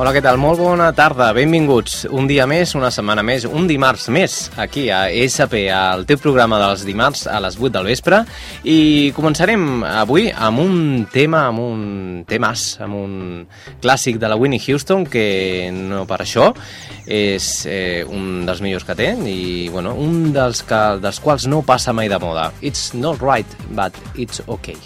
Hola, què tal? Molt bona tarda, benvinguts un dia més, una setmana més, un dimarts més, aquí a ESP, al teu programa dels dimarts a les 8 del vespre, i començarem avui amb un clàssic de la Whitney Houston, que no per això és un dels millors que té, i bueno, un dels quals no passa mai de moda. It's not right, but it's okay.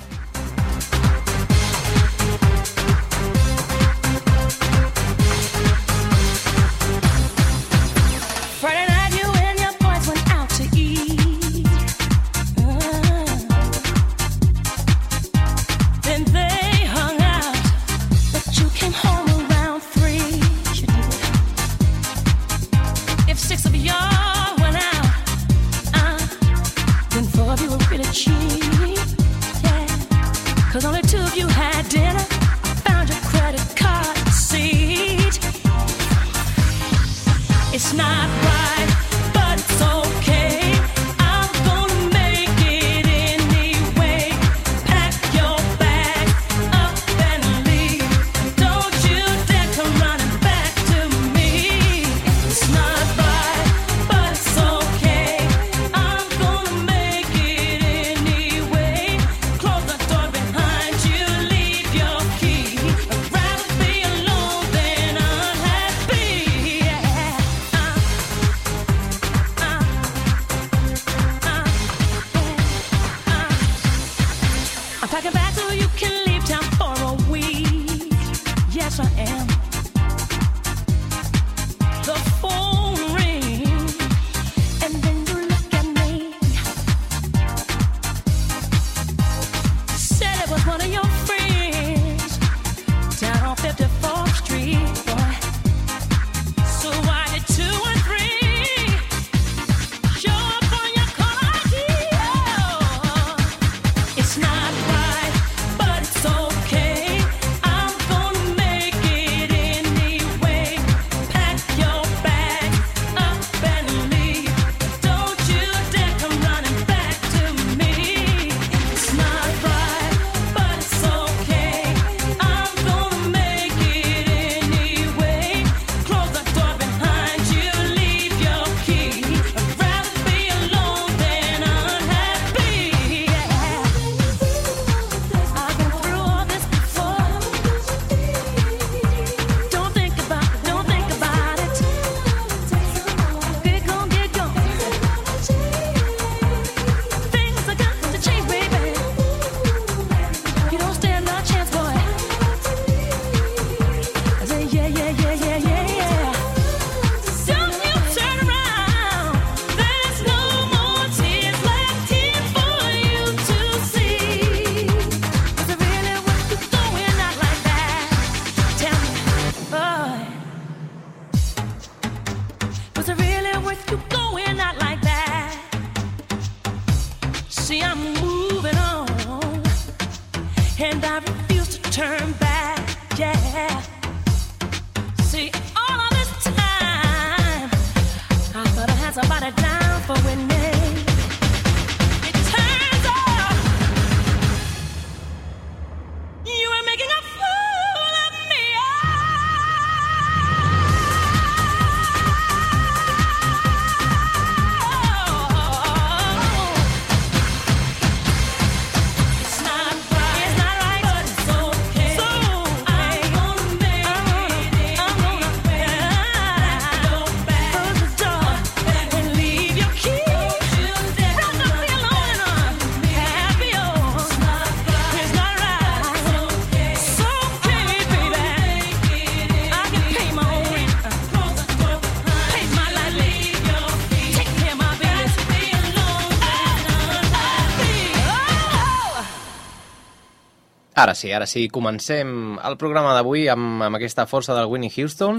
Ara sí, comencem el programa d'avui amb aquesta força del Whitney Houston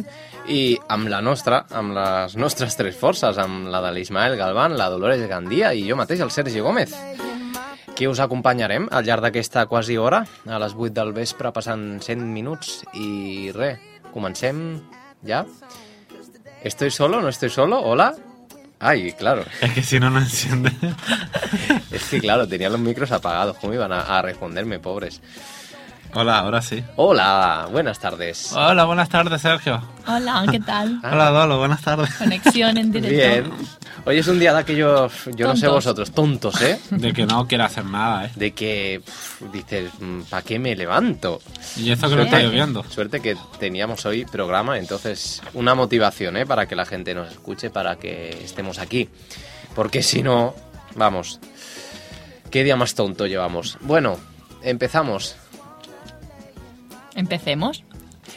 i amb la nostra, amb les nostres tres forces, amb la de l'Ismael Galván, la Dolores Gandia i jo mateix, el Sergi Gómez, que us acompanyarem al llarg d'aquesta quasi hora, a les 8 del vespre, passant 100 minuts i res, comencem ja. ¿Estoy solo? ¿No estoy solo? ¿Hola? Ay, claro. Es que si no, no enciende. Es que claro, tenía los micros apagados. ¿Cómo iban a responderme, pobres? Hola, ahora sí. Hola, buenas tardes. Hola, buenas tardes, Sergio. Hola, ¿qué tal? Hola, Dolo, buenas tardes. Conexión en directo. Bien. Hoy es un día de aquellos, yo tontos. No sé vosotros, tontos, ¿eh? De que no quiero hacer nada, ¿eh? De que dices, ¿para qué me levanto? Y eso que no está lloviendo. Suerte que teníamos hoy programa, entonces una motivación, ¿eh? Para que la gente nos escuche, para que estemos aquí. Porque si no, vamos, ¿qué día más tonto llevamos? Bueno, empezamos.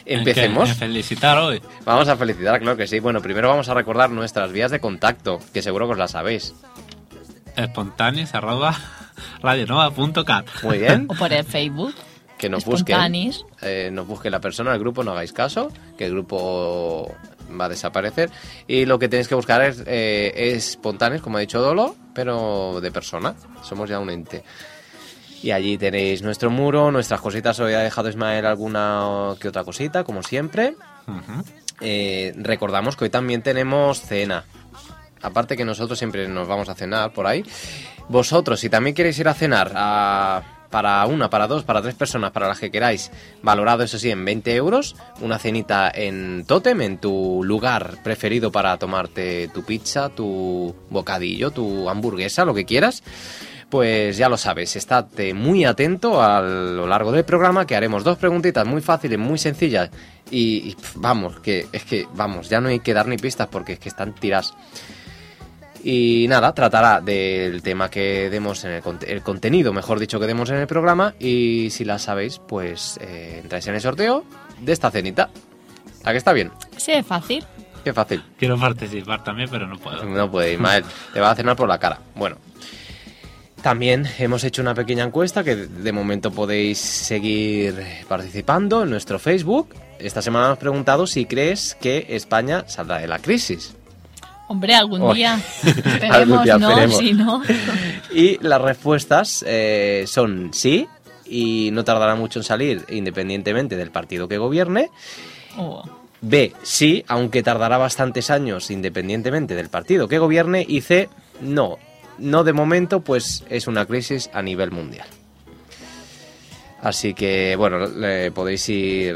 ¿Empecemos? Felicitar hoy. Vamos a felicitar, claro que sí. Bueno, primero vamos a recordar nuestras vías de contacto, que seguro que os las sabéis. Espontanis@Radionova.cat. Muy bien. O por el Facebook. Que nos busquen. Nos busque la persona, el grupo, no hagáis caso, que el grupo va a desaparecer. Y lo que tenéis que buscar es Espontanis, como ha dicho Dolo, pero de persona. Somos ya un ente. Y allí tenéis nuestro muro, nuestras cositas. Hoy ha dejado Ismael alguna que otra cosita, como siempre. Uh-huh. Recordamos que hoy también tenemos cena. Aparte que nosotros siempre nos vamos a cenar por ahí. Vosotros, si también queréis ir a cenar para una, para dos, para tres personas, para las que queráis, valorado eso sí en 20 euros, una cenita en Totem, en tu lugar preferido para tomarte tu pizza, tu bocadillo, tu hamburguesa, lo que quieras. Pues ya lo sabes, estate muy atento a lo largo del programa, que haremos dos preguntitas muy fáciles, muy sencillas. Y vamos, que ya no hay que dar ni pistas porque es que están tiradas. Y nada, tratará del tema que demos en el contenido, mejor dicho, que demos en el programa. Y si la sabéis, pues entráis en el sorteo de esta cenita. ¿A que está bien? Sí, es fácil. Qué fácil. Quiero participar también, pero no puedo. No puede, Ismael, te va a cenar por la cara. Bueno. También hemos hecho una pequeña encuesta que de momento podéis seguir participando en nuestro Facebook. Esta semana hemos preguntado si crees que España saldrá de la crisis. Hombre, algún día. Esperemos, no, si no. Y las respuestas son sí, y no tardará mucho en salir independientemente del partido que gobierne. B, sí, aunque tardará bastantes años independientemente del partido que gobierne. Y C, no. No de momento, pues es una crisis a nivel mundial. Así que, bueno, podéis ir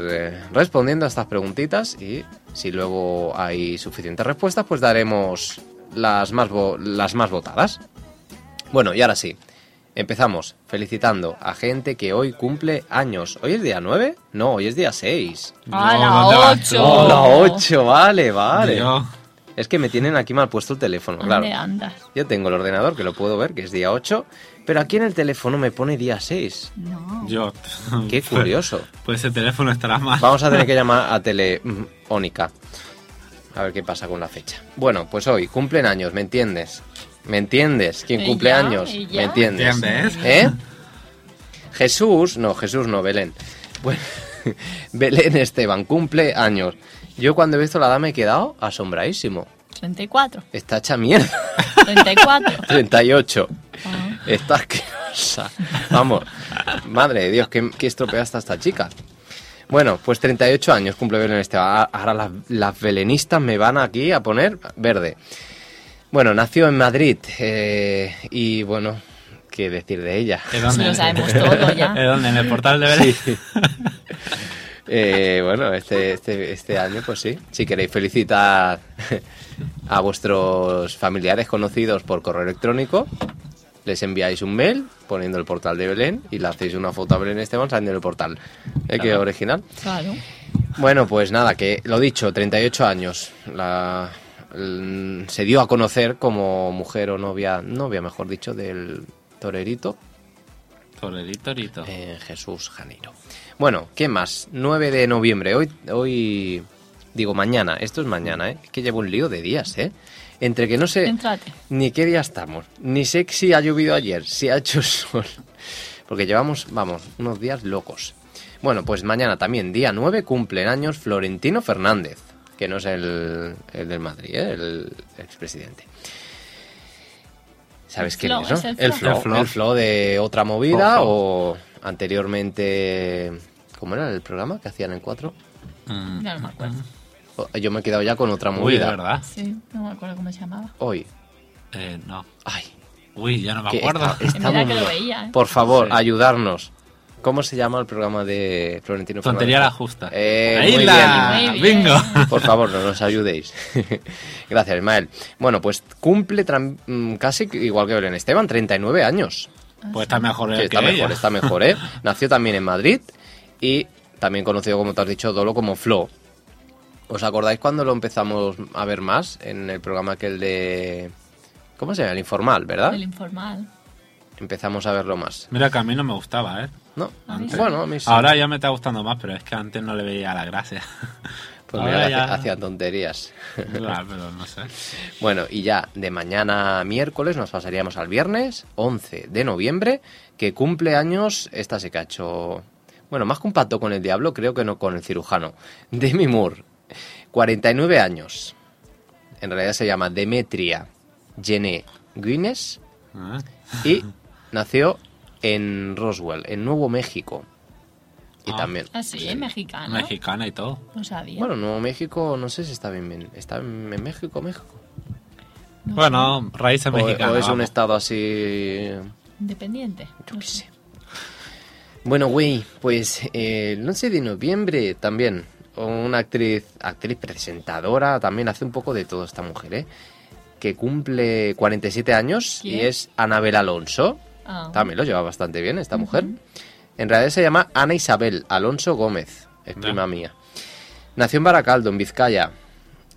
respondiendo a estas preguntitas y si luego hay suficientes respuestas, pues daremos las más votadas. Bueno, y ahora sí, empezamos felicitando a gente que hoy cumple años. ¿Hoy es día 9? No, hoy es día 6. ¡A la 8! ¡A la 8! Vale. Dios. Es que me tienen aquí mal puesto el teléfono, claro. ¿Dónde andas? Yo tengo el ordenador, que lo puedo ver, que es día 8, pero aquí en el teléfono me pone día 6. No. Yo. Qué curioso. Pues el teléfono estará mal. Vamos a tener que llamar a Teleónica. A ver qué pasa con la fecha. Bueno, pues hoy cumplen años, ¿me entiendes? ¿Me entiendes? ¿Quién cumple años? ¿Ella? ¿Me entiendes? ¿Entiendes? ¿Eh? Jesús no, Belén. Bueno, Belén Esteban cumple años. Yo cuando he visto la edad me he quedado asombradísimo. 34. Está hecha mierda. 34. 38. Está asquerosa. Vamos, madre de Dios, qué estropeada está esta chica. Bueno, pues 38 años cumple Belén Esteban. Ahora las belenistas me van aquí a poner verde. Bueno, nació en Madrid y bueno, qué decir de ella. ¿Dónde? Lo sabemos todo ya. ¿Dónde? ¿En el portal de Belén? Sí. Bueno, este año, pues sí. Si queréis felicitar a vuestros familiares conocidos por correo electrónico, les enviáis un mail poniendo el portal de Belén y le hacéis una foto a Belén Esteban saliendo del portal. Claro. Que original. Claro. Bueno, pues nada, que lo dicho, 38 años. Se dio a conocer como mujer o novia mejor dicho, del torerito. Torerito. Jesús Janeiro. Bueno, ¿qué más? 9 de noviembre, hoy digo mañana, esto es mañana, ¿eh? Es que llevo un lío de días, ¿eh? Entre que no sé ni qué día estamos, ni sé si ha llovido ayer, si ha hecho sol, porque llevamos, vamos, unos días locos. Bueno, pues mañana también, día 9, cumplen años Florentino Fernández, que no es el del Madrid, ¿eh? El expresidente. ¿Sabes quién es, no? El flow de Otra Movida, o anteriormente... ¿Cómo era el programa que hacían en 4? Ya no me acuerdo. Yo me he quedado ya con Otra Movida. Uy, ¿verdad? Sí, no me acuerdo cómo se llamaba. Hoy. No. Ay. Uy, ya no me acuerdo. Mira que lo veía, ¿eh? Por favor, sí, ayudarnos. ¿Cómo se llama el programa de Florentino Fernández? Tontería la justa. Ahí la bingo. Por favor, no nos ayudéis. Gracias, Ismael. Bueno, pues cumple casi igual que Belén Esteban, 39 años. Pues está mejor, sí, está mejor, ¿eh? Nació también en Madrid y también conocido, como te has dicho, Dolo, como Flo. ¿Os acordáis cuando lo empezamos a ver más en el programa aquel de... ¿Cómo se llama? El Informal, ¿verdad? El Informal. Empezamos a verlo más. Mira que a mí no me gustaba, ¿eh? No. Antes. Bueno, a mí sí. Ahora ya me está gustando más, pero es que antes no le veía la gracia. Pues ahora mira, ya... hacía tonterías. Claro, pero no sé. Bueno, y ya de mañana a miércoles nos pasaríamos al viernes, 11 de noviembre, que cumple años... Esta se cachó... Bueno, más que un pacto con el diablo, creo que no con el cirujano. Demi Moore, 49 años. En realidad se llama Demetria Gené Guinness. ¿Ah? Y nació en Roswell, en Nuevo México. Y también... Ah, sí, pues, mexicana. Mexicana y todo. No sabía. Bueno, Nuevo México, no sé si está bien. ¿Está en México? No. Bueno, raíces mexicanas. O es un estado así... Independiente. Yo qué sé. Bueno, güey, pues el 11 de noviembre también. Una actriz presentadora, también hace un poco de todo esta mujer, ¿eh? Que cumple 47 años. ¿Quién? Y es Ana Isabel Alonso. Oh. También lo lleva bastante bien esta mujer. En realidad se llama Ana Isabel Alonso Gómez, es prima mía. Nació en Baracaldo, en Vizcaya.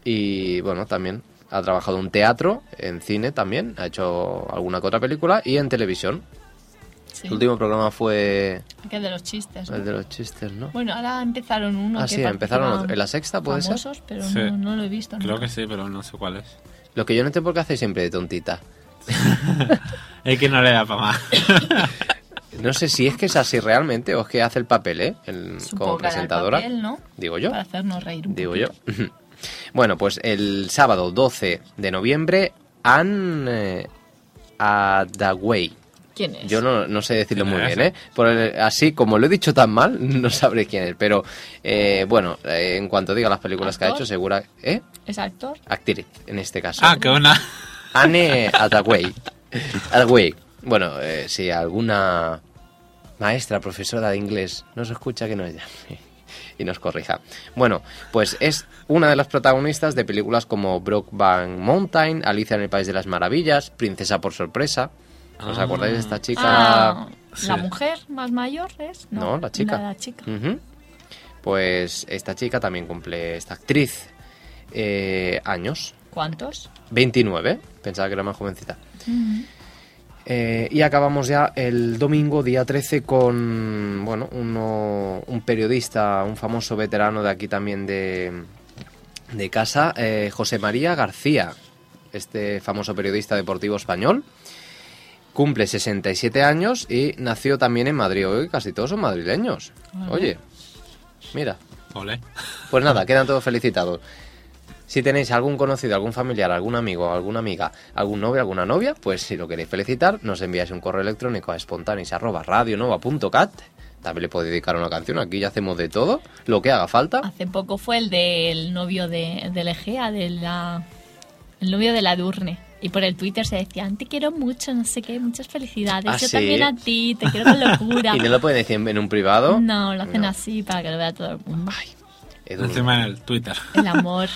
Y bueno, también ha trabajado en teatro, en cine también, ha hecho alguna que otra película y en televisión. Sí. El último programa fue... Aquel de los chistes, ¿no? El de los chistes, ¿no? Bueno, ahora empezaron uno. Ah, que sí, empezaron en La Sexta, ¿puede famosos, ser? Pero sí. no lo he visto. Creo nunca. Que sí, pero no sé cuál es. Lo que yo no entiendo por qué hacéis siempre de tontita. Es que no le da para más. No sé si es que es así realmente o es que hace el papel, ¿eh? Como presentadora. Papel, ¿no? Digo yo. Para hacernos reír un poquito. Digo yo. Bueno, pues el sábado 12 de noviembre, Anne Hathaway. ¿Quién es? Yo no sé decirlo muy bien, ¿eh? Así como lo he dicho tan mal, no sabré quién es. Pero, bueno, en cuanto diga las películas ¿Actor? Que ha hecho, segura... ¿Eh? ¿Es actor? Actriz, en este caso. Ah, qué buena. Anne Hathaway. Bueno, si alguna maestra, profesora de inglés nos escucha, que nos llame y nos corrija. Bueno, pues es una de las protagonistas de películas como Brock Mountain, Alicia en el País de las Maravillas, Princesa por Sorpresa... ¿Os acordáis de esta chica? Ah, ¿la mujer más mayor es? No, la chica. La chica. Uh-huh. Pues esta chica también cumple, esta actriz, años. ¿Cuántos? 29. Pensaba que era más jovencita. Uh-huh. Y acabamos ya el domingo, día 13, con bueno, un periodista, un famoso veterano de aquí también de casa, José María García, este famoso periodista deportivo español. Cumple 67 años y nació también en Madrid. Hoy casi todos son madrileños. Oye, mira. Olé. Pues nada, quedan todos felicitados. Si tenéis algún conocido, algún familiar, algún amigo, alguna amiga, algún novio, alguna novia, pues si lo queréis felicitar, nos enviáis un correo electrónico a espontanis@radionova.cat. También le podéis dedicar una canción. Aquí ya hacemos de todo, lo que haga falta. Hace poco fue el del novio de Egea, el novio de la Durne. Y por el Twitter se decían, te quiero mucho, no sé qué, muchas felicidades. ¿Ah, yo sí? También a ti, te quiero con locura. ¿Y no lo pueden decir en un privado? No, lo hacen así para que lo vea todo el mundo. Ay, encima en el Twitter. El amor.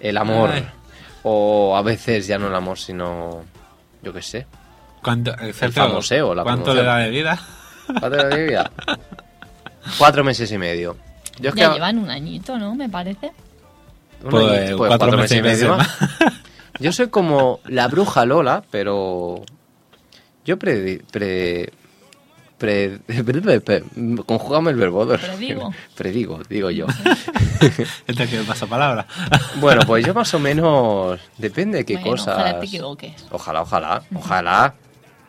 El amor. Ay. O a veces ya no el amor, sino, yo qué sé. El famoseo, la ¿Cuánto le da de vida? ¿Cuánto le da de vida? 4 meses y medio. Yo es ya que... llevan un añito, ¿no? Me parece. Pues 4 meses y medio más. Yo soy como la bruja Lola, pero yo conjugamos el verbo. Predigo, digo yo. Esta que me pasa palabra. Bueno, pues yo más o menos, depende de qué cosas. Ojalá te equivoques. Ojalá.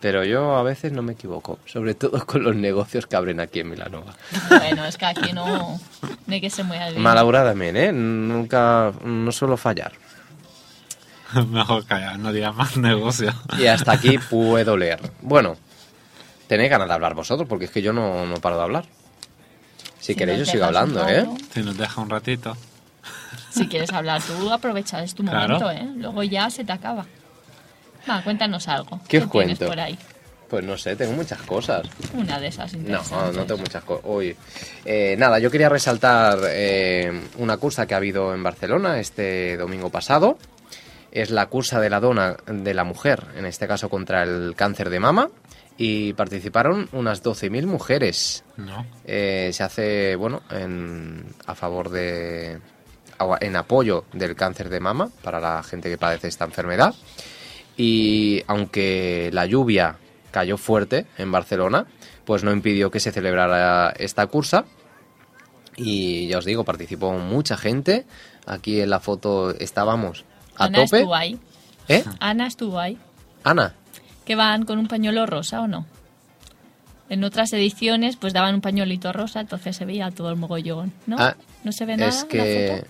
Pero yo a veces no me equivoco, sobre todo con los negocios que abren aquí en Vilanova. Bueno, es que aquí no hay que ser muy adivino. Malaura también, ¿eh? Nunca, no suelo fallar. Mejor callar, no digas más negocio. Y hasta aquí puedo leer. Bueno, tenéis ganas de hablar vosotros, porque es que yo no paro de hablar. Si queréis yo sigo hablando, ¿eh? Si nos deja un ratito. Si quieres hablar tú, aprovecha, es tu momento, ¿eh? Luego ya se te acaba. Va, cuéntanos algo. ¿Qué os cuento? Por ahí. Pues no sé, tengo muchas cosas. Una de esas interesantes. No tengo muchas cosas. Nada, yo quería resaltar una cursa que ha habido en Barcelona este domingo pasado. Es la Cursa de la Dona de la Mujer, en este caso contra el cáncer de mama. Y participaron unas 12.000 mujeres. No. Se hace, bueno, en apoyo del cáncer de mama para la gente que padece esta enfermedad. Y aunque la lluvia cayó fuerte en Barcelona, pues no impidió que se celebrara esta cursa. Y ya os digo, participó mucha gente. Aquí en la foto estábamos a Ana tope. Estuvo ahí. ¿Eh? Ana estuvo ahí. Ana. Que van con un pañuelo rosa, ¿o no? En otras ediciones pues daban un pañuelito rosa, entonces se veía todo el mogollón, ¿no? Ah, no se ve nada. Es que en la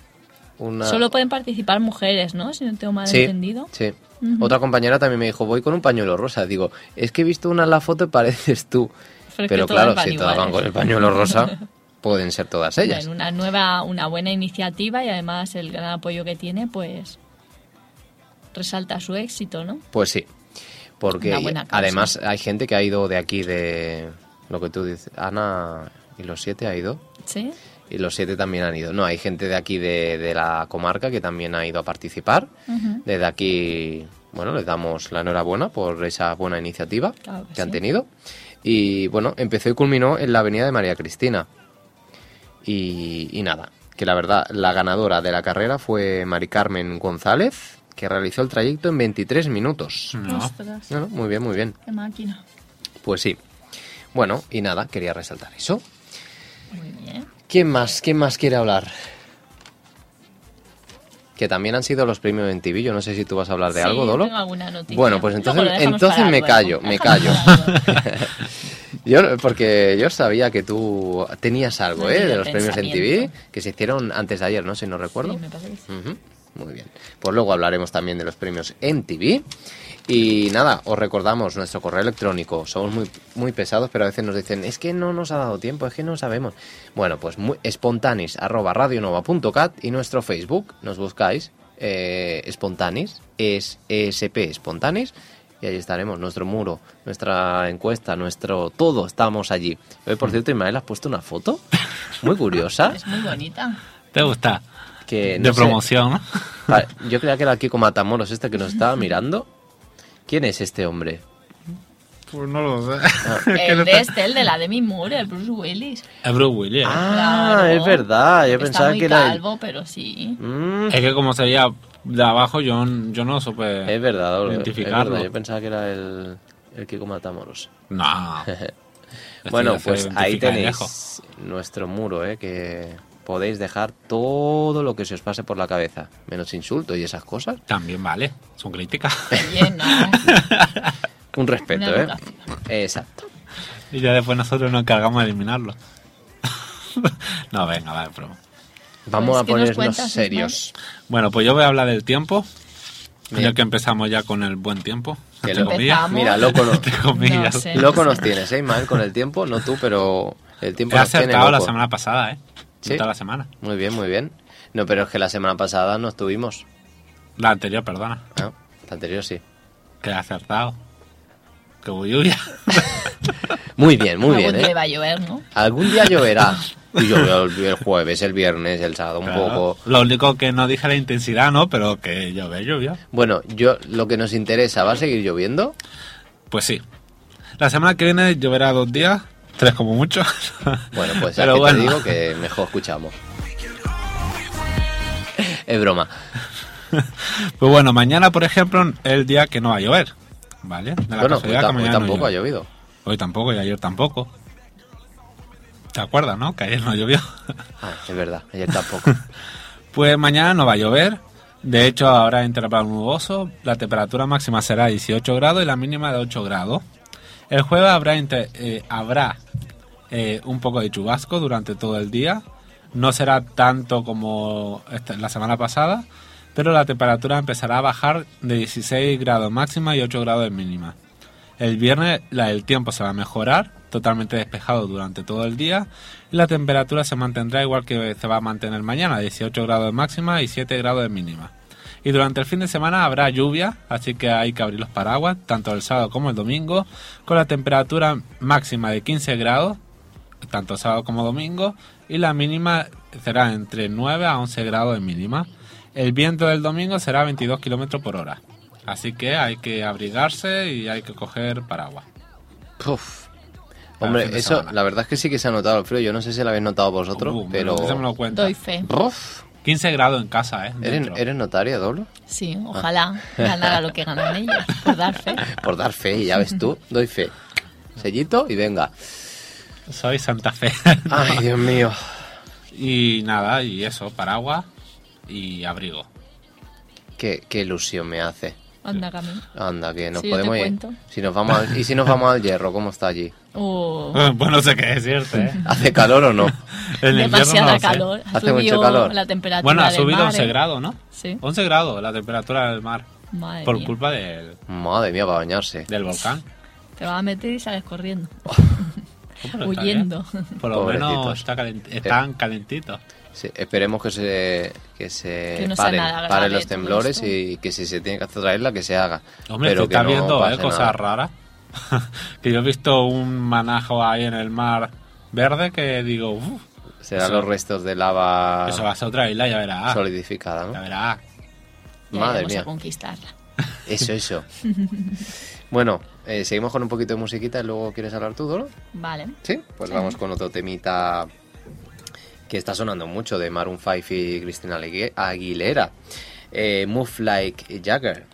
foto. Solo pueden participar mujeres, ¿no? Si no tengo mal entendido. Sí. Uh-huh. Otra compañera también me dijo, voy con un pañuelo rosa. Digo, es que he visto una en la foto y pareces tú. Pero claro, si todas van con el pañuelo rosa, pueden ser todas ellas. Bueno, una buena iniciativa y además el gran apoyo que tiene, pues resalta su éxito, ¿no? Pues sí, porque además hay gente que ha ido de aquí, de lo que tú dices, Ana y los 7 ha ido. Sí. Y los 7 también han ido. No, hay gente de aquí, de la comarca, que también ha ido a participar. Uh-huh. Desde aquí, bueno, les damos la enhorabuena por esa buena iniciativa que han tenido. Y, bueno, empezó y culminó en la avenida de María Cristina. Y nada, que la verdad, la ganadora de la carrera fue Mari Carmen González, que realizó el trayecto en 23 minutos. No. No, muy bien, muy bien. Qué máquina. Pues sí. Bueno, y nada, quería resaltar eso. Muy bien. ¿Quién más quiere hablar? Que también han sido los premios en TV. Yo no sé si tú vas a hablar de algo, Dolo. Tengo alguna noticia. Bueno, pues entonces me callo. Porque yo sabía que tú tenías algo, ¿eh? De los premios en TV, que se hicieron antes de ayer, ¿no? Si no recuerdo. Sí, me parece. Uh-huh. Muy bien. Pues luego hablaremos también de los premios en TV. Y nada, os recordamos nuestro correo electrónico. Somos muy, muy pesados, pero a veces nos dicen, es que no nos ha dado tiempo, es que no sabemos. Bueno, pues espontanis@radionova.cat y nuestro Facebook, nos buscáis Espontanis, ESP Espontanis, y ahí estaremos, nuestro muro, nuestra encuesta, nuestro todo, estamos allí. Hoy, por cierto, Ismael, has puesto una foto muy curiosa. Es muy bonita. ¿Te gusta? Que, no de sé, promoción. Vale, yo creía que era Kiko Matamoros este que nos estaba mirando. ¿Quién es este hombre? Pues no lo sé. Ah. El de la Demi Moore, el Bruce Willis. El Bruce Willis. Ah, claro. Es verdad. Yo pensaba que era... Está muy calvo, pero sí. Es que como sería de abajo, yo no supe es verdad, identificarlo. Es verdad, yo pensaba que era el Kiko Matamoros. No. Bueno, pues ahí tenéis nuestro muro, que... Podéis dejar todo lo que se os pase por la cabeza, menos insultos y esas cosas. También vale, son críticas. Bien, no. Un respeto, ¿eh? Exacto. Y ya después nosotros nos encargamos de eliminarlo. No, venga, vale, broma. Vamos a ponernos serios. Bueno, pues yo voy a hablar del tiempo. Ya que empezamos ya con el buen tiempo. Que mira, loco nos tienes, ¿eh, Ismael? Con el tiempo, no tú, pero el tiempo nos tiene loco. He acertado la semana pasada, ¿eh? Sí. Toda la semana. Muy bien, muy bien. No, pero es que la semana pasada no estuvimos. La anterior, perdona. No, la anterior sí. Que ha acertado. Que hubo lluvia. Muy bien, muy bien. Algún día va a llover, ¿no? Algún día lloverá. Y llovió el jueves, el viernes, el sábado, claro, un poco. Lo único que no dije la intensidad, ¿no? Pero que llovió. Bueno, lo que nos interesa, ¿va a seguir lloviendo? Pues sí. La semana que viene lloverá 2 días. 3 como mucho. Bueno, pues es que bueno. Te digo que mejor escuchamos. Es broma. Pues bueno, mañana, por ejemplo, es el día que no va a llover, ¿vale? De la hoy tampoco no ha llovido. Hoy tampoco y ayer tampoco. ¿Te acuerdas, no? Que ayer no llovió. Ah, es verdad, ayer tampoco. Pues mañana no va a llover. De hecho, ahora entra para un nuboso. La temperatura máxima será 18 grados y la mínima de 8 grados. El jueves habrá un poco de chubasco durante todo el día. No será tanto como la semana pasada, pero la temperatura empezará a bajar de 16 grados máxima y 8 grados mínima. El viernes el tiempo se va a mejorar, totalmente despejado durante todo el día, y la temperatura se mantendrá igual que se va a mantener mañana, 18 grados máxima y 7 grados mínima. Y durante el fin de semana habrá lluvia, así que hay que abrir los paraguas, tanto el sábado como el domingo, con la temperatura máxima de 15 grados, tanto sábado como domingo, y la mínima será entre 9 a 11 grados de mínima. El viento del domingo será 22 kilómetros por hora, así que hay que abrigarse y hay que coger paraguas. Puf. Hombre, eso semana. La verdad es que sí que se ha notado el frío, yo no sé si lo habéis notado vosotros, pero... Eso me lo cuenta. Doy fe. Puf. 15 grados en casa, ¿eh? ¿Eres notaria, Dolo? Sí, ojalá ganara lo que ganan ellos, por dar fe. Por dar fe, ya ves tú, doy fe. Sellito y venga. Soy Santa Fe. Ay, Dios mío. Y nada, y eso, paraguas y abrigo. Qué ilusión me hace. Anda, Camilo. Anda, que nos podemos ir. Cuento. Si nos vamos al Hierro, ¿cómo está allí? Bueno, no sé qué decirte, ¿eh? ¿Hace calor o no? Demasiada no calor. Hace mucho calor. La temperatura ha subido mar, 11 grados, ¿no? Sí. 11 grados la temperatura del mar. Madre por mía. Culpa del... Madre mía, para bañarse. Del volcán. Te vas a meter y sales corriendo. Huyendo. Por lo menos están calentitos. Sí, esperemos que paren los temblores y que si se tiene que hacer traerla, que se haga. Hombre, pero que está viendo cosas raras. Que yo he visto un manajo ahí en el mar verde que digo... serán los restos de lava... Eso va a ser otra isla, ya verás. Solidificada, ¿no? Ya verás. Madre mía. Vamos a conquistarla. Eso. Bueno, seguimos con un poquito de musiquita y luego quieres hablar tú, Dolo. Vale. Sí, pues vamos con otro temita... que está sonando mucho, de Maroon 5 y Christina Aguilera. Move Like Jagger.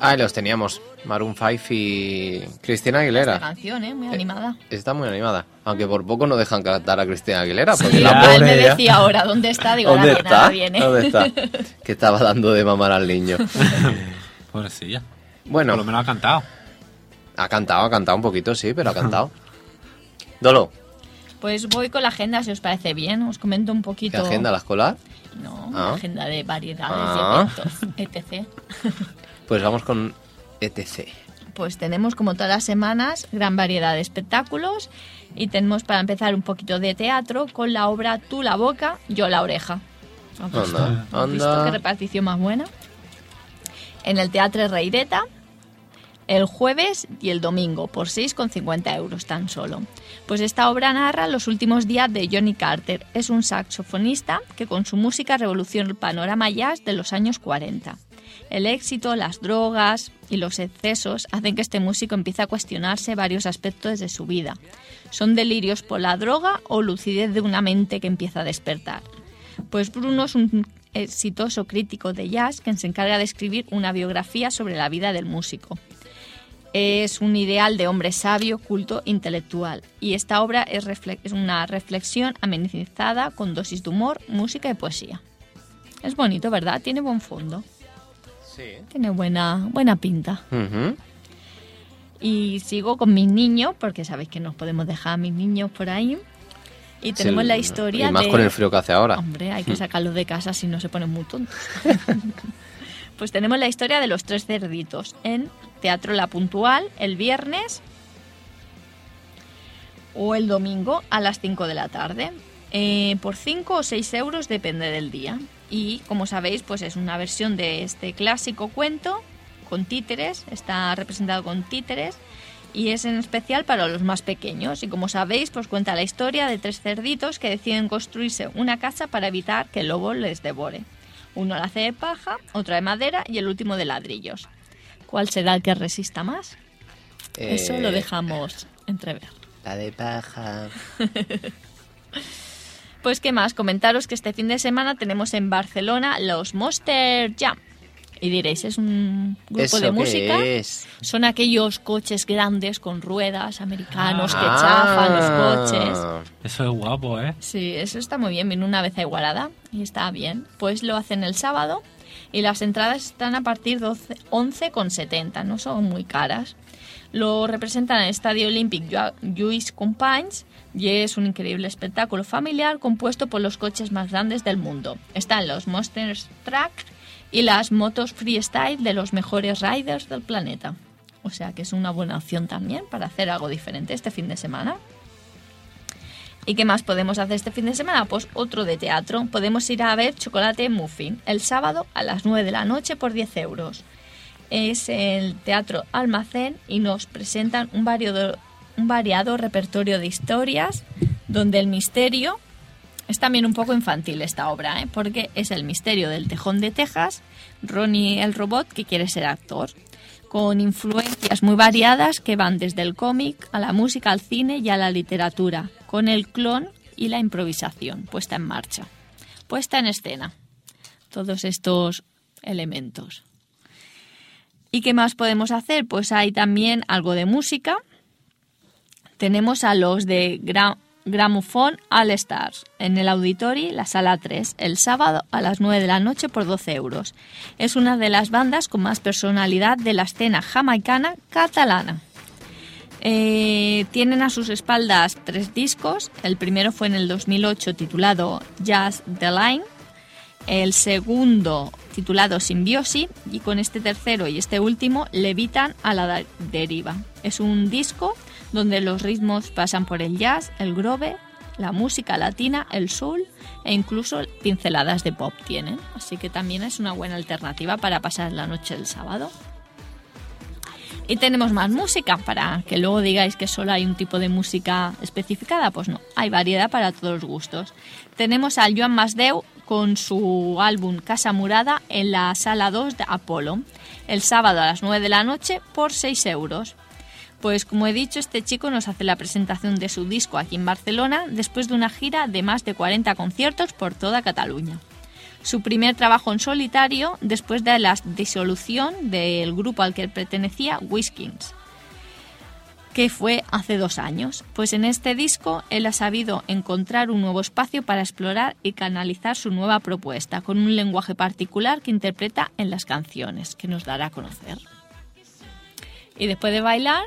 Ah, los teníamos, Maroon 5 y Christina Aguilera. Esta canción, muy animada. Está muy animada, aunque por poco no dejan cantar a Christina Aguilera. Porque sí, la él me decía ahora, ¿dónde está? Digo, ¿dónde está? Nada viene. ¿Dónde está? Que estaba dando de mamar al niño. Pobrecilla. Bueno. Por lo menos ha cantado. Ha cantado un poquito, sí, pero ha cantado. Dolo. Pues voy con la agenda, si os parece bien. Os comento un poquito. ¿La agenda, la escolar? No, la agenda de variedades y eventos, etc. Pues vamos con ETC. Pues tenemos, como todas las semanas, gran variedad de espectáculos y tenemos para empezar un poquito de teatro con la obra Tú la boca, yo la oreja. ¿Has visto qué repartición más buena? En el Teatro Reireta, el jueves y el domingo, por 6,50 euros tan solo. Pues esta obra narra los últimos días de Johnny Carter. Es un saxofonista que con su música revolucionó el panorama jazz de los años 40. El éxito, las drogas y los excesos hacen que este músico empiece a cuestionarse varios aspectos de su vida. ¿Son delirios por la droga o lucidez de una mente que empieza a despertar? Pues Bruno es un exitoso crítico de jazz que se encarga de escribir una biografía sobre la vida del músico. Es un ideal de hombre sabio, culto, intelectual. Y esta obra es una reflexión amenizada con dosis de humor, música y poesía. Es bonito, ¿verdad? Tiene buen fondo. Sí. Tiene buena pinta. Uh-huh. Y sigo con mis niños, porque sabéis que nos podemos dejar a mis niños por ahí. Y tenemos la historia y más de... con el frío que hace ahora. Hombre, hay que sacarlos de casa si no se ponen muy tontos. Pues tenemos la historia de los tres cerditos en Teatro La Puntual el viernes o el domingo a las 5 de la tarde. Por 5 o 6 euros depende del día. Y, como sabéis, pues es una versión de este clásico cuento con títeres, está representado con títeres y es en especial para los más pequeños. Y, como sabéis, pues cuenta la historia de tres cerditos que deciden construirse una casa para evitar que el lobo les devore. Uno la hace de paja, otro de madera y el último de ladrillos. ¿Cuál será el que resista más? Eso lo dejamos entrever. La de paja... Pues qué más, comentaros que este fin de semana tenemos en Barcelona los Monster Jam. Y diréis, es un grupo de música. Son aquellos coches grandes con ruedas americanos que chafan los coches. Eso es guapo, ¿eh? Sí, eso está muy bien. Vino una vez a Igualada y está bien. Pues lo hacen el sábado y las entradas están a partir de 11,70. No son muy caras. Lo representan en el Estadio Olímpic Lluís Companys. Y es un increíble espectáculo familiar compuesto por los coches más grandes del mundo. Están los Monster Truck y las motos freestyle de los mejores riders del planeta. O sea que es una buena opción también para hacer algo diferente este fin de semana. ¿Y qué más podemos hacer este fin de semana? Pues otro de teatro. Podemos ir a ver Chocolate Muffin el sábado a las 9 de la noche por 10 euros. Es el Teatro Almacén y nos presentan un variado repertorio de historias donde el misterio es también un poco infantil esta obra, porque es el misterio del Tejón de Texas, Ronnie el robot que quiere ser actor, con influencias muy variadas que van desde el cómic a la música, al cine y a la literatura, con el clon y la improvisación puesta en marcha, puesta en escena, todos estos elementos. ¿Y qué más podemos hacer? Pues hay también algo de música. Tenemos a los de Gramophone All Stars en el Auditori, la sala 3, el sábado a las 9 de la noche por 12 euros. Es una de las bandas con más personalidad de la escena jamaicana catalana. Tienen a sus espaldas tres discos. El primero fue en el 2008 titulado Just the Line. El segundo titulado Simbiosis y con este tercero y este último levitan a la deriva. Es un disco donde los ritmos pasan por el jazz, el groove, la música latina, el soul e incluso pinceladas de pop tienen. Así que también es una buena alternativa para pasar la noche del sábado. Y tenemos más música para que luego digáis que solo hay un tipo de música especificada. Pues no, hay variedad para todos los gustos. Tenemos al Joan Masdeu con su álbum Casa Murada en la sala 2 de Apolo el sábado a las 9 de la noche por 6 euros. Pues como he dicho, este chico nos hace la presentación de su disco aquí en Barcelona después de una gira de más de 40 conciertos por toda Cataluña. su primer trabajo en solitario después de la disolución del grupo al que pertenecía, Whiskins, que fue hace 2 años. Pues en este disco él ha sabido encontrar un nuevo espacio para explorar y canalizar su nueva propuesta, con un lenguaje particular que interpreta en las canciones, que nos dará a conocer. Y después de bailar,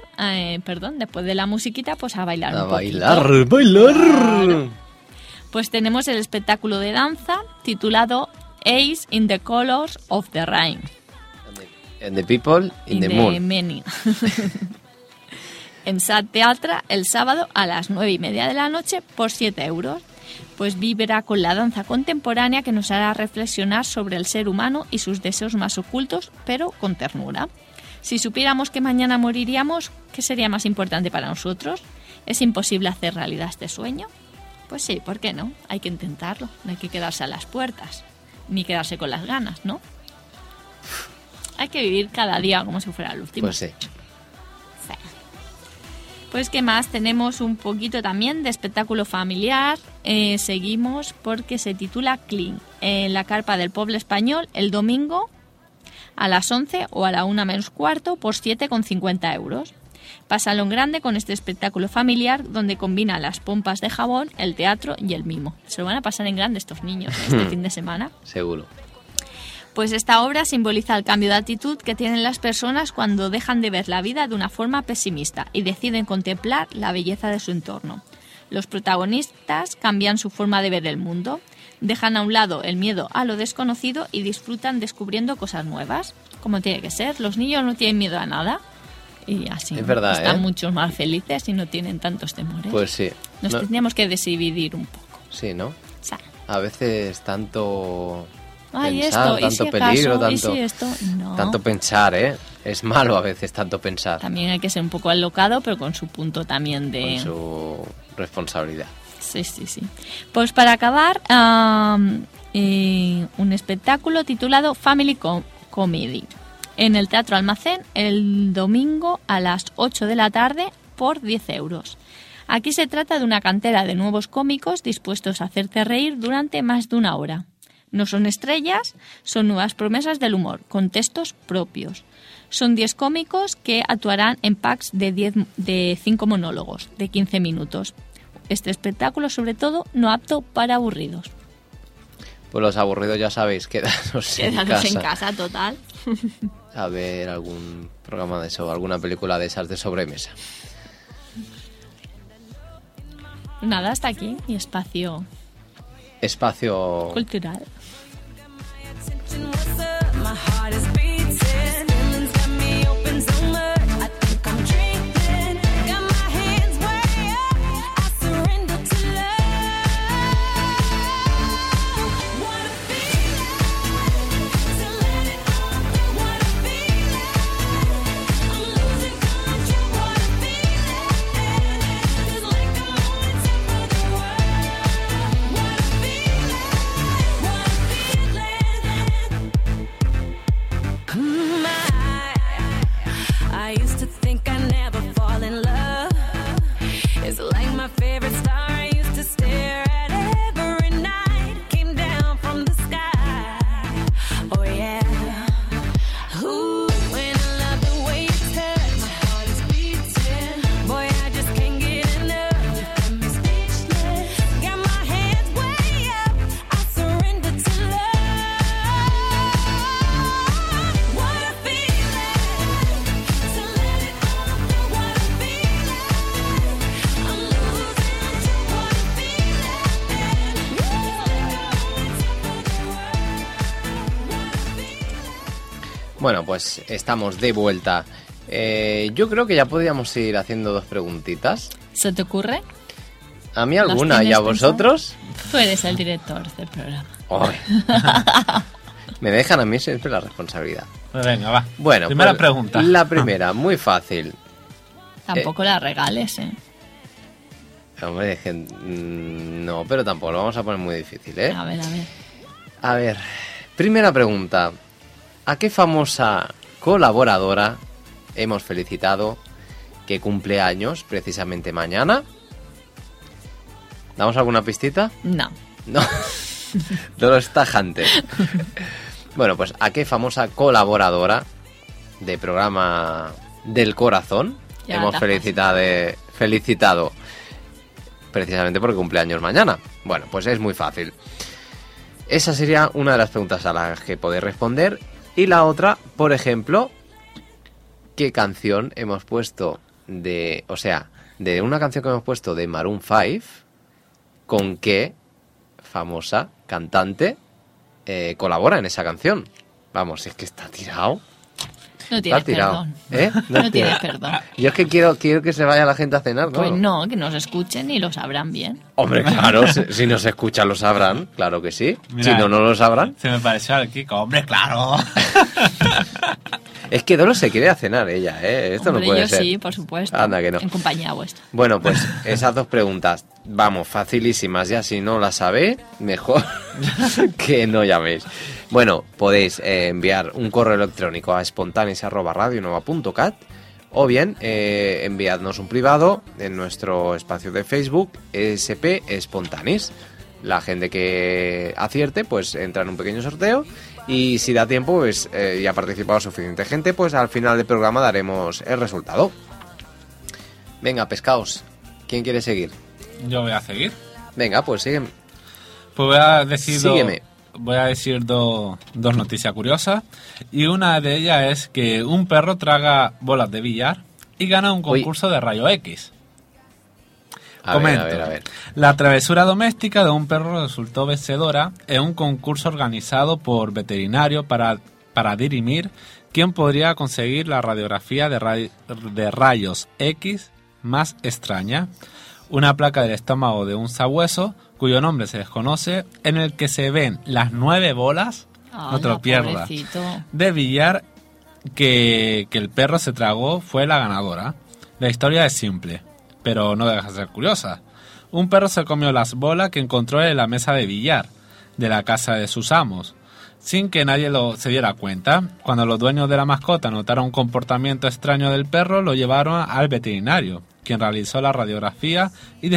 después de la musiquita, pues a bailar un poquito. ¡A bailar! Claro. Pues tenemos el espectáculo de danza titulado Ace in the Colors of the Rain. And the people in the moon. Many. En SAT Teatra, el sábado a las 9:30 de la noche por 7€. Pues vivirá con la danza contemporánea que nos hará reflexionar sobre el ser humano y sus deseos más ocultos, pero con ternura. Si supiéramos que mañana moriríamos, ¿qué sería más importante para nosotros? ¿Es imposible hacer realidad este sueño? Pues sí, ¿por qué no? Hay que intentarlo, no hay que quedarse a las puertas, ni quedarse con las ganas, ¿no? Hay que vivir cada día como si fuera el último. Pues sí. Pues qué más, tenemos un poquito también de espectáculo familiar. Seguimos porque se titula Clean, en la carpa del pueblo español, el domingo a las 11 o a la 1:45 por 7,50€. Pásalo en grande con este espectáculo familiar donde combina las pompas de jabón, el teatro y el mimo. Se lo van a pasar en grande estos niños este fin de semana. Seguro. Pues esta obra simboliza el cambio de actitud que tienen las personas cuando dejan de ver la vida de una forma pesimista y deciden contemplar la belleza de su entorno. Los protagonistas cambian su forma de ver el mundo, dejan a un lado el miedo a lo desconocido y disfrutan descubriendo cosas nuevas, como tiene que ser. Los niños no tienen miedo a nada y así es verdad, están mucho más felices y no tienen tantos temores. Pues sí. Nos tendríamos que desinhibir un poco. Sí, ¿no? O sea, a veces tanto... Tanto pensar, es malo a veces tanto pensar. También hay que ser un poco alocado, pero con su punto también de... Con su responsabilidad. Sí. Pues para acabar, un espectáculo titulado Family Comedy en el Teatro Almacén el domingo a las 8 de la tarde por 10€. Aquí se trata de una cantera de nuevos cómicos dispuestos a hacerte reír durante más de 1 hora. No son estrellas, son nuevas promesas del humor, con textos propios. Son 10 cómicos que actuarán en packs de 5 monólogos de 15 minutos. Este espectáculo, sobre todo, no apto para aburridos. Pues los aburridos ya sabéis, quedaros en casa, total. A ver algún programa de eso, alguna película de esas de sobremesa. Nada, hasta aquí mi espacio... Espacio cultural. Bueno, pues estamos de vuelta. Yo creo que ya podríamos ir haciendo 2 preguntitas. ¿Se te ocurre? A mí alguna, ¿y a vosotros? Tú eres el director del programa. Me dejan a mí siempre la responsabilidad. Pues venga, va. Bueno, primera pregunta. La primera, muy fácil. Tampoco la regales, Hombre, no, pero tampoco lo vamos a poner muy difícil, A ver, primera pregunta. ¿A qué famosa colaboradora hemos felicitado que cumple años precisamente mañana? ¿Damos alguna pistita? No. Dolores tajante. Bueno, pues ¿a qué famosa colaboradora de programa del corazón ya hemos felicitado precisamente porque cumpleaños mañana? Bueno, pues es muy fácil. Esa sería una de las preguntas a las que podéis responder. Y la otra, por ejemplo, ¿qué canción hemos puesto de... O sea, de una canción que hemos puesto de Maroon 5, ¿con qué famosa cantante colabora en esa canción? Vamos, es que está tirado. No tienes perdón. ¿Eh? No tienes perdón. Yo es que quiero que se vaya la gente a cenar, ¿no? Pues no, que nos escuchen y lo sabrán bien. Hombre, claro, si nos escuchan lo sabrán, claro que sí. Mira, si no, no lo sabrán. Se me pareció al Kiko, hombre, claro. Es que Dolo se quiere a cenar ella, ¿eh? Esto hombre, no puede ser. Hombre, yo sí, por supuesto. Anda que no. En compañía vuestra. Bueno, pues esas dos preguntas, vamos, facilísimas. Ya si no las sabéis, mejor que no llaméis. Bueno, podéis enviar un correo electrónico a espontanes@radionova.cat o bien enviadnos un privado en nuestro espacio de Facebook, SP Espontanes. La gente que acierte, pues entra en un pequeño sorteo. Y si da tiempo, pues, y ha participado suficiente gente, pues al final del programa daremos el resultado. Venga, pescaos, ¿quién quiere seguir? Yo voy a seguir. Venga, pues sígueme. Pues voy a decir... Sígueme. Voy a decir dos noticias curiosas. Y una de ellas es que un perro traga bolas de billar y gana un concurso de rayo X. Comento. A ver. La travesura doméstica de un perro resultó vencedora en un concurso organizado por veterinario para dirimir quién podría conseguir la radiografía de rayos X más extraña, una placa del estómago de un sabueso cuyo nombre se desconoce, en el que se ven las 9 bolas, no te lo pierdas, de billar que el perro se tragó fue la ganadora. La historia es simple, pero no deja de ser curiosa. Un perro se comió las bolas que encontró en la mesa de billar de la casa de sus amos, sin que nadie se diera cuenta. Cuando los dueños de la mascota notaron un comportamiento extraño del perro, lo llevaron al veterinario, quien realizó la radiografía y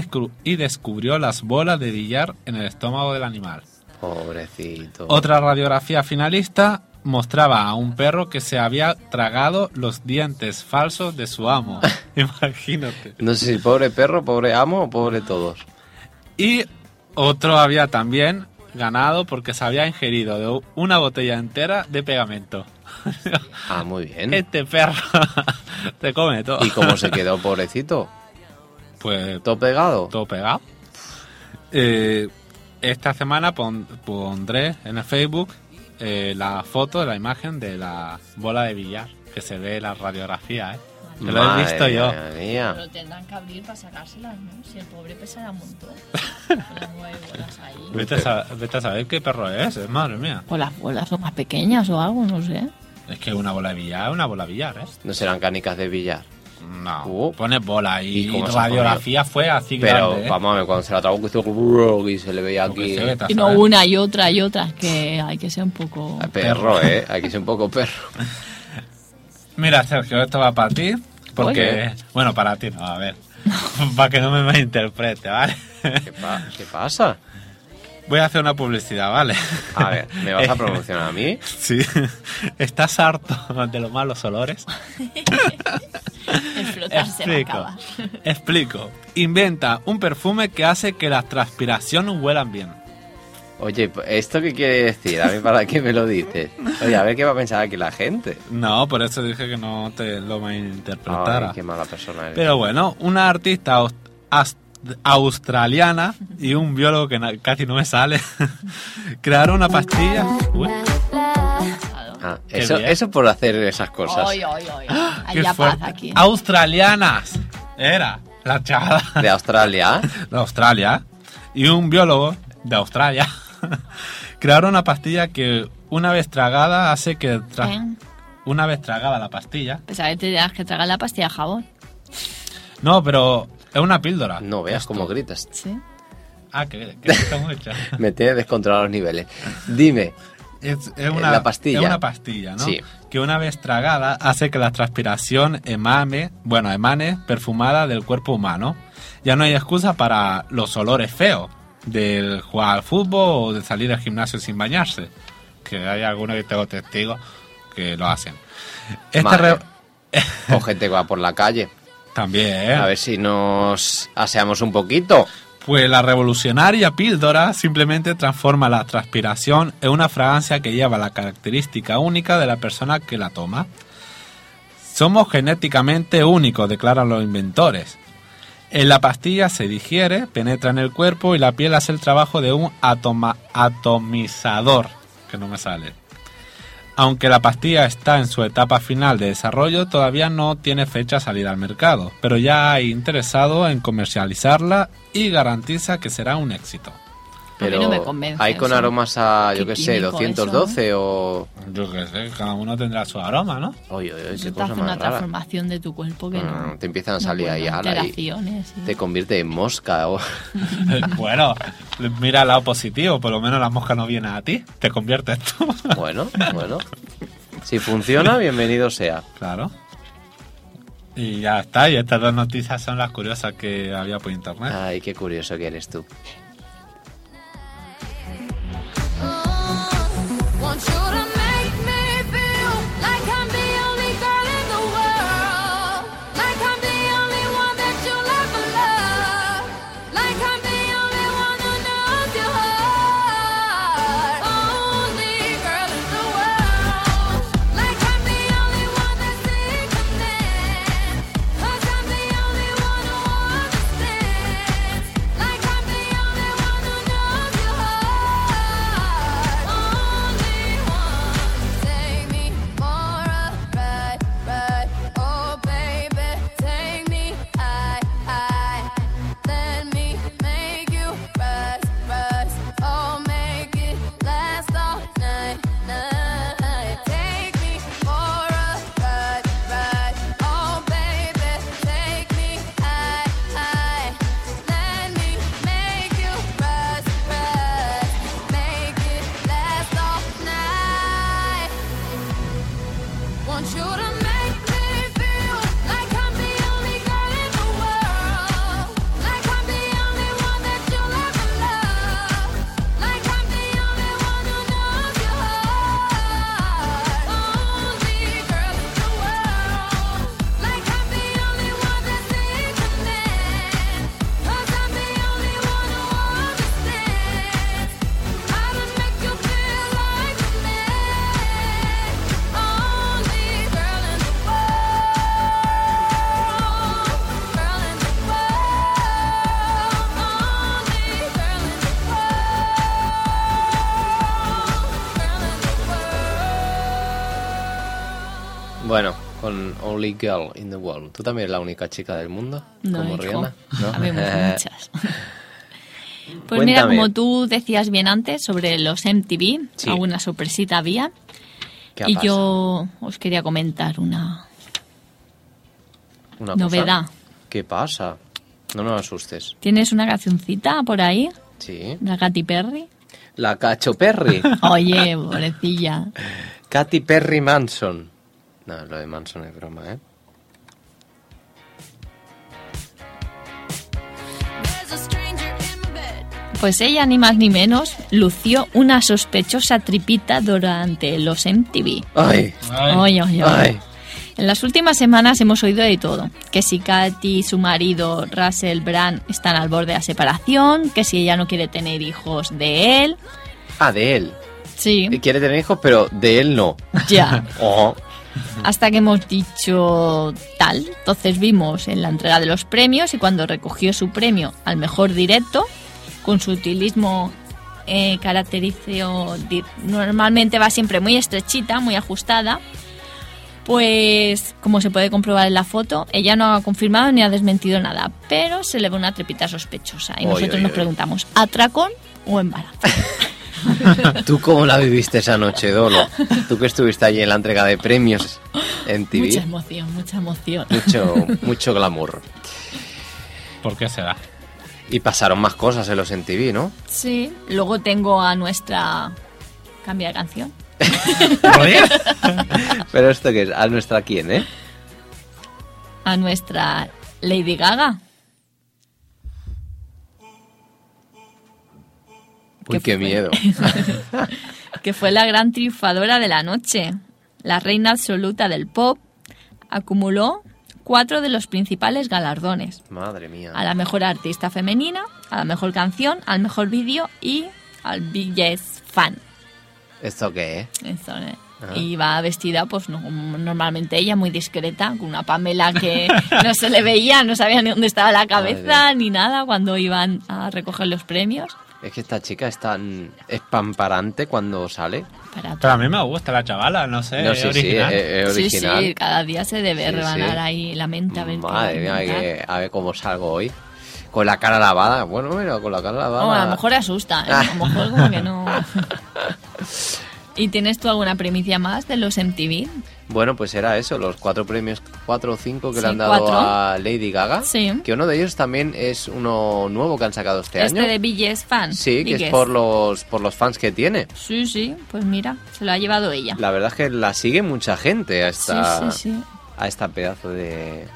descubrió las bolas de billar en el estómago del animal. Pobrecito. Otra radiografía finalista mostraba a un perro que se había tragado los dientes falsos de su amo. Imagínate. No sé si pobre perro, pobre amo o pobre todos. Y otro había también ganado porque se había ingerido de una botella entera de pegamento. Ah, muy bien. Este perro te come todo. ¿Y cómo se quedó, pobrecito? Pues... ¿Todo pegado? Todo pegado. Esta semana pondré en el Facebook... la foto, la imagen de la bola de billar que se ve en la radiografía, que lo he visto yo. Pero tendrán que abrir para sacárselas, ¿no? Si el pobre pesará un montón. Las 9 bolas ahí. Vete a saber qué perro es, madre mía. O las bolas son más pequeñas o algo, no sé. Es que una bola de billar es una bola de billar, ¿eh? No serán canicas de billar. No, pones bola y radiografía fue así. Pero grande, ¿eh? Vamos a ver, cuando se la tragó y se le veía aquí. Y no una y otra, que hay que ser un poco... Perro, hay que ser un poco perro. Mira, Sergio, esto va para ti, porque... Oye. Bueno, para ti no, a ver, para que no me malinterprete, ¿vale? ¿Qué pasa? Voy a hacer una publicidad, ¿vale? A ver, ¿me vas a promocionar a mí? Sí. ¿Estás harto de los malos olores? Explico. Inventa un perfume que hace que las transpiraciones huelan bien. Oye, ¿esto qué quiere decir? A mí, ¿para qué me lo dices? Oye, a ver qué va a pensar aquí la gente. No, por eso dije que no te lo malinterpretara. Ay, qué mala persona eres. Pero bueno, una artista australiana y un biólogo que casi no me sale crearon una pastilla. Eso por hacer esas cosas. Oy. Hay paz aquí. Australianas era la chava de Australia. Y un biólogo de Australia crearon una pastilla que una vez tragada hace que una vez tragada la pastilla, pues a veces tendrás que tragar la pastilla jabón. No, pero es una píldora. No veas cómo gritas. Sí. Ah, que grita mucho. Me tiene descontrolado los niveles. Dime. La pastilla. Es una pastilla, ¿no? Sí. Que una vez tragada hace que la transpiración emane perfumada del cuerpo humano. Ya no hay excusa para los olores feos. del jugar al fútbol o de salir al gimnasio sin bañarse, que hay algunos que tengo testigos que lo hacen. O gente que va por la calle. También, ¿eh? A ver si nos aseamos un poquito. Pues la revolucionaria píldora simplemente transforma la transpiración en una fragancia que lleva la característica única de la persona que la toma. Somos genéticamente únicos, declaran los inventores. En la pastilla se digiere, penetra en el cuerpo y la piel hace el trabajo de un atomizador, que no me sale. Aunque la pastilla está en su etapa final de desarrollo, todavía no tiene fecha de salida al mercado, pero ya hay interesado en comercializarla y garantiza que será un éxito. Pero a mí no me convence, hay con aromas a, yo qué sé, 212 eso, o... Yo qué sé, cada uno tendrá su aroma, ¿no? Oye, qué cosa más una rara. Transformación de tu cuerpo que no... Te empiezan a salir ahí ala y te convierte en mosca o... Bueno, mira el lado positivo, por lo menos la mosca no viene a ti, te conviertes tú. Bueno. Si funciona, bienvenido sea. Claro. Y ya está, y estas dos noticias son las curiosas que había por internet. Ay, qué curioso que eres tú. Bueno, con Only Girl in the World. ¿Tú también eres la única chica del mundo? No, como hijo. Rihanna. ¿No? Habemos muchas. Pues cuéntame. Mira, como tú decías bien antes sobre los MTV, sí, alguna sorpresita había. ¿Qué ha pasado? Yo os quería comentar una novedad. Cosa. ¿Qué pasa? No nos asustes. ¿Tienes una cancioncita por ahí? Sí. La Katy Perry. La Cacho Perry. Oye, pobrecilla. Katy Perry Manson. No, lo de Manson es broma, ¿eh? Pues ella, ni más ni menos, lució una sospechosa tripita durante los MTV. ¡Ay! En las últimas semanas hemos oído de todo. Que si Katy y su marido Russell Brand están al borde de la separación, que si ella no quiere tener hijos de él... Ah, de él. Sí. Quiere tener hijos, pero de él no. Ya. Oh. Hasta que hemos dicho tal. Entonces vimos en la entrega de los premios y cuando recogió su premio al mejor directo, con su utilismo característico, normalmente va siempre muy estrechita, muy ajustada, pues como se puede comprobar en la foto, ella no ha confirmado ni ha desmentido nada, pero se le ve una trepita sospechosa y nosotros nos preguntamos, ¿atracón o embarazo? ¿Tú cómo la viviste esa noche, Dolo? Tú que estuviste allí en la entrega de premios en TV. Mucha emoción. Mucho glamour. ¿Por qué será? Y pasaron más cosas en los MTV, ¿no? Sí. Luego tengo a nuestra... Cambia de canción. ¿Pero esto qué es? ¿A nuestra quién, eh? A nuestra Lady Gaga. Uy, qué miedo. Que fue la gran triunfadora de la noche. La reina absoluta del pop acumuló 4 de los principales galardones. Madre mía. A la mejor artista femenina, a la mejor canción, al mejor vídeo y al biggest fan. ¿Esto qué es? Esto es. Ajá. Y va vestida, pues no, normalmente ella, muy discreta, con una Pamela que no se le veía, no sabía ni dónde estaba la cabeza ni nada cuando iban a recoger los premios. Es que esta chica es tan espamparante cuando sale. Pero a mí me gusta la chavala, no sé, no, sí, original. Sí, es original. Sí, sí, cada día se debe rebanar ahí la mente. A ver, madre mía, a ver cómo salgo hoy. Con la cara lavada, bueno, mira, con la cara lavada. Oh, a lo mejor asusta, ¿eh? A lo mejor como que no... ¿Y tienes tú alguna primicia más de los MTV? Bueno, pues era eso, los 4 premios, 4 o 5 que le han dado 4. A Lady Gaga. Sí. Que uno de ellos también es uno nuevo que han sacado este año. Este de Biggest Fan. Sí, Biggest. Que es por los fans que tiene. Sí, sí, pues mira, se lo ha llevado ella. La verdad es que la sigue mucha gente a esta pedazo de...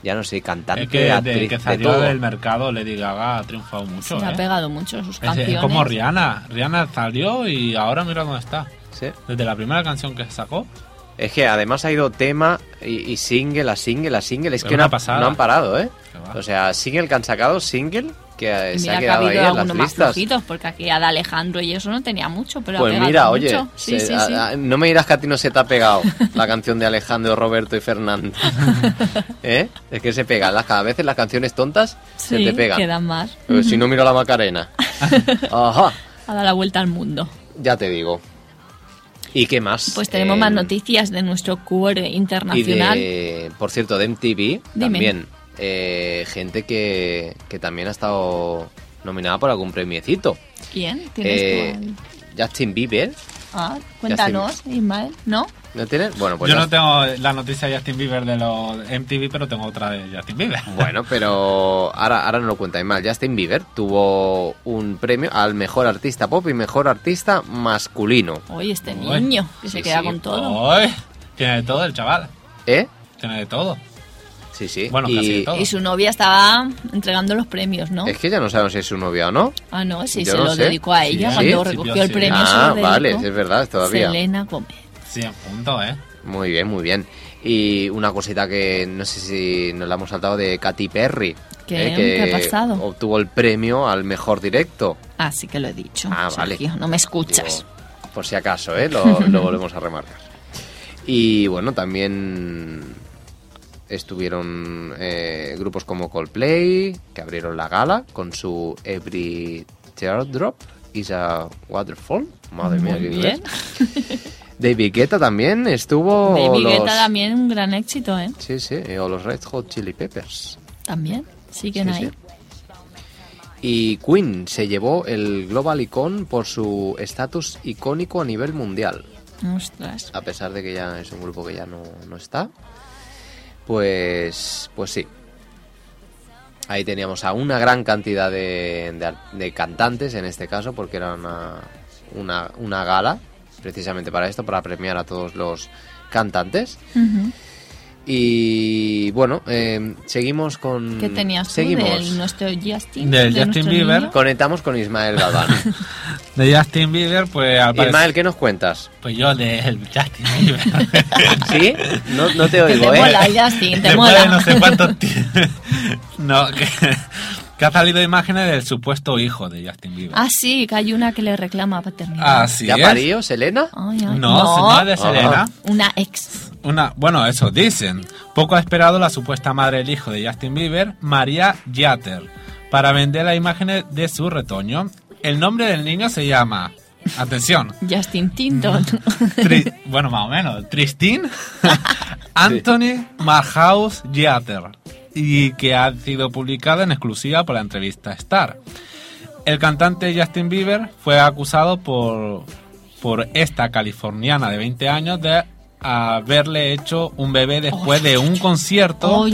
Ya no sé, cantante, es que, actriz, de que salió de del mercado, Lady Gaga ha triunfado mucho. Se ha pegado mucho sus canciones. Es como Rihanna. Rihanna salió y ahora mira dónde está. Sí. Desde la primera canción que sacó. Es que además ha ido tema y single. Es que no han parado, ¿eh? O sea, single que han sacado, single que y se ha quedado ahí en las listas. Mira, porque aquí a D Alejandro y eso no tenía mucho, pero pues ha pegado mucho. Pues mira, oye, no me dirás que a ti no se te ha pegado la canción de Alejandro, Roberto y Fernando. ¿Eh? Es que se pegan, cada vez las canciones tontas se te pegan. Sí, quedan más. Pero si no, miro la Macarena. Ajá. Ha dado la vuelta al mundo. Ya te digo. ¿Y qué más? Pues tenemos más noticias de nuestro QR internacional. Y por cierto, de MTV también. Gente que también ha estado nominada por algún premiecito. ¿Quién? ¿Tienes Justin Bieber. Ah, cuéntanos, Ismael, ¿no? ¿No tienes? Bueno, pues yo no tengo la noticia de Justin Bieber de los MTV, pero tengo otra de Justin Bieber. Bueno, pero ahora no lo cuenta Ismael. Justin Bieber tuvo un premio al mejor artista pop y mejor artista masculino. Oye, este niño que se queda con todo. Uy, tiene de todo el chaval. Tiene de todo. Sí, sí. Bueno, casi de todo. Y su novia estaba entregando los premios, ¿no? Es que ya no sabemos si es su novia o no. Ah, no, sí, yo se no lo sé. Dedicó a ella cuando recogió el premio. Ah, vale, es verdad, todavía. Selena Gómez. Sí, a punto, ¿eh? Muy bien, muy bien. Y una cosita que no sé si nos la hemos saltado de Katy Perry. ¿Qué ha pasado? Obtuvo el premio al mejor directo. Ah, sí que lo he dicho. Ah, Sergio, vale. No me escuchas. Digo, por si acaso, lo volvemos a remarcar. Y bueno, también... Estuvieron grupos como Coldplay, que abrieron la gala con su Every Teardrop is a Waterfall. Madre mía, qué bien. David Guetta también estuvo... Guetta también un gran éxito, ¿eh? Sí, sí, o los Red Hot Chili Peppers. También, siguen ahí. Sí. Y Queen se llevó el Global Icon por su estatus icónico a nivel mundial. Ostras. A pesar de que ya es un grupo que ya no está... Pues sí. Ahí teníamos a una gran cantidad de cantantes, en este caso, porque era una gala, precisamente para esto, para premiar a todos los cantantes. Uh-huh. Y bueno, seguimos con... ¿Qué tenías seguimos. Tú del nuestro Justin? Del Justin Bieber. Niño? Conectamos con Ismael Galván. De Justin Bieber, pues... Ismael, ¿qué nos cuentas? Pues yo del Justin Bieber. ¿Sí? No te oigo, te mola, Justin, te mola. No sé cuánto... que ha salido imágenes del supuesto hijo de Justin Bieber. Ah, sí, que hay una que le reclama paternidad. Así ¿Ya parió Selena? Ay. No, de Selena. Una ex. Bueno, eso dicen. Poco ha esperado la supuesta madre del hijo de Justin Bieber, Maria Yatter, para vender las imágenes de su retoño. El nombre del niño se llama... Atención. Justin Tinton. Bueno, más o menos. Tristan Anthony Marhouse Yatter. Y que ha sido publicada en exclusiva por la entrevista Star. El cantante Justin Bieber fue acusado por esta californiana de 20 años de haberle hecho un bebé después de un concierto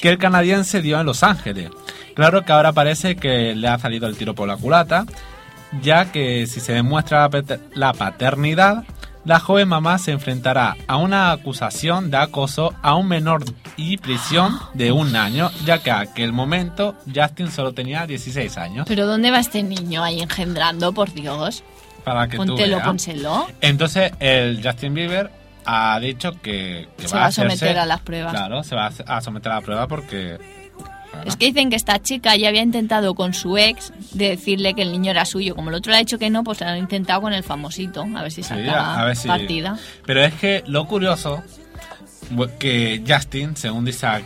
que el canadiense dio en Los Ángeles. Claro que ahora parece que le ha salido el tiro por la culata, ya que si se demuestra la paternidad, la joven mamá se enfrentará a una acusación de acoso a un menor y prisión de 1 año, ya que a aquel momento Justin solo tenía 16 años. ¿Pero dónde va este niño ahí engendrando, por Dios? Para que póntelo, tú veas. Pónselo. Entonces, el Justin Bieber ha dicho que se va a someter a las pruebas. Claro, se va a someter a la prueba porque... Bueno. Es que dicen que esta chica ya había intentado con su ex de decirle que el niño era suyo. Como el otro le ha dicho que no, pues lo han intentado con el famosito. A ver si saca partida. Pero es que lo curioso que Justin, según dice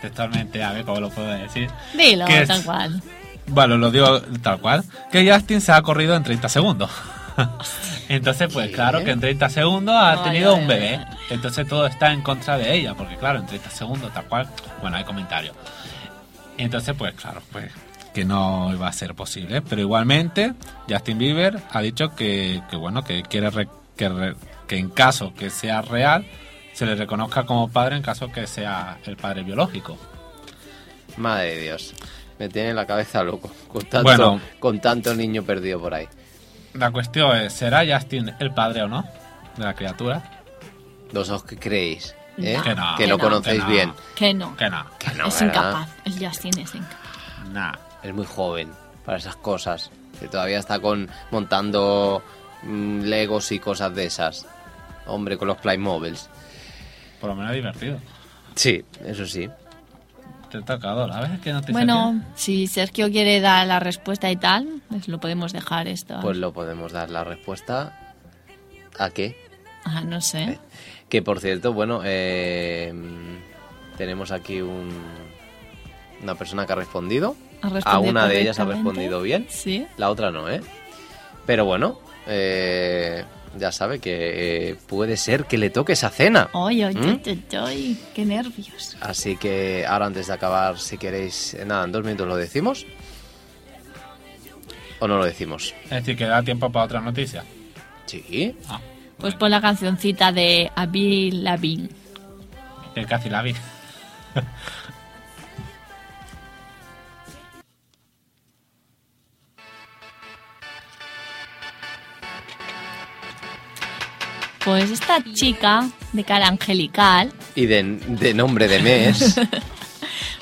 textualmente, a ver cómo lo puedo decir. Dilo, tal cual. Bueno, lo digo tal cual. Que Justin se ha corrido en 30 segundos. Entonces, pues claro que en 30 segundos ha tenido un bebé. Entonces todo está en contra de ella, porque claro, en 30 segundos, tal cual, bueno, hay comentarios. Entonces, pues claro, pues que no iba a ser posible. Pero igualmente, Justin Bieber ha dicho que bueno, que quiere que en caso que sea real, se le reconozca como padre en caso que sea el padre biológico. Madre de Dios, me tiene la cabeza loco con tanto niño perdido por ahí. La cuestión es, ¿será Justin el padre o no de la criatura? ¿Vosotros qué creéis? No, que no conocéis bien. Que no. Es incapaz. El Justin es incapaz. Nah, es muy joven para esas cosas. Que todavía está montando Legos y cosas de esas. Hombre, con los Playmobiles. Por lo menos divertido. Sí, eso sí. Te he tocado, a ver, que no te bueno, saque. Si Sergio quiere dar la respuesta y tal, pues lo podemos dejar esto. Pues lo podemos dar la respuesta. ¿A qué? Ah, no sé. Que por cierto, bueno, tenemos aquí una persona que ha respondido. A una de ellas ha respondido bien. Sí. La otra no, ¿eh? Pero bueno, ya sabe que puede ser que le toque esa cena. ¡Ay! ¡Qué nervios! Así que ahora, antes de acabar, si queréis, nada, en 2 minutos lo decimos. ¿O no lo decimos? Es decir, que da tiempo para otra noticia. Sí. Ah, pues bueno. Pon la cancioncita de Avril Lavigne. De Katy Lavigne. Pues esta chica de cara angelical y de nombre de mes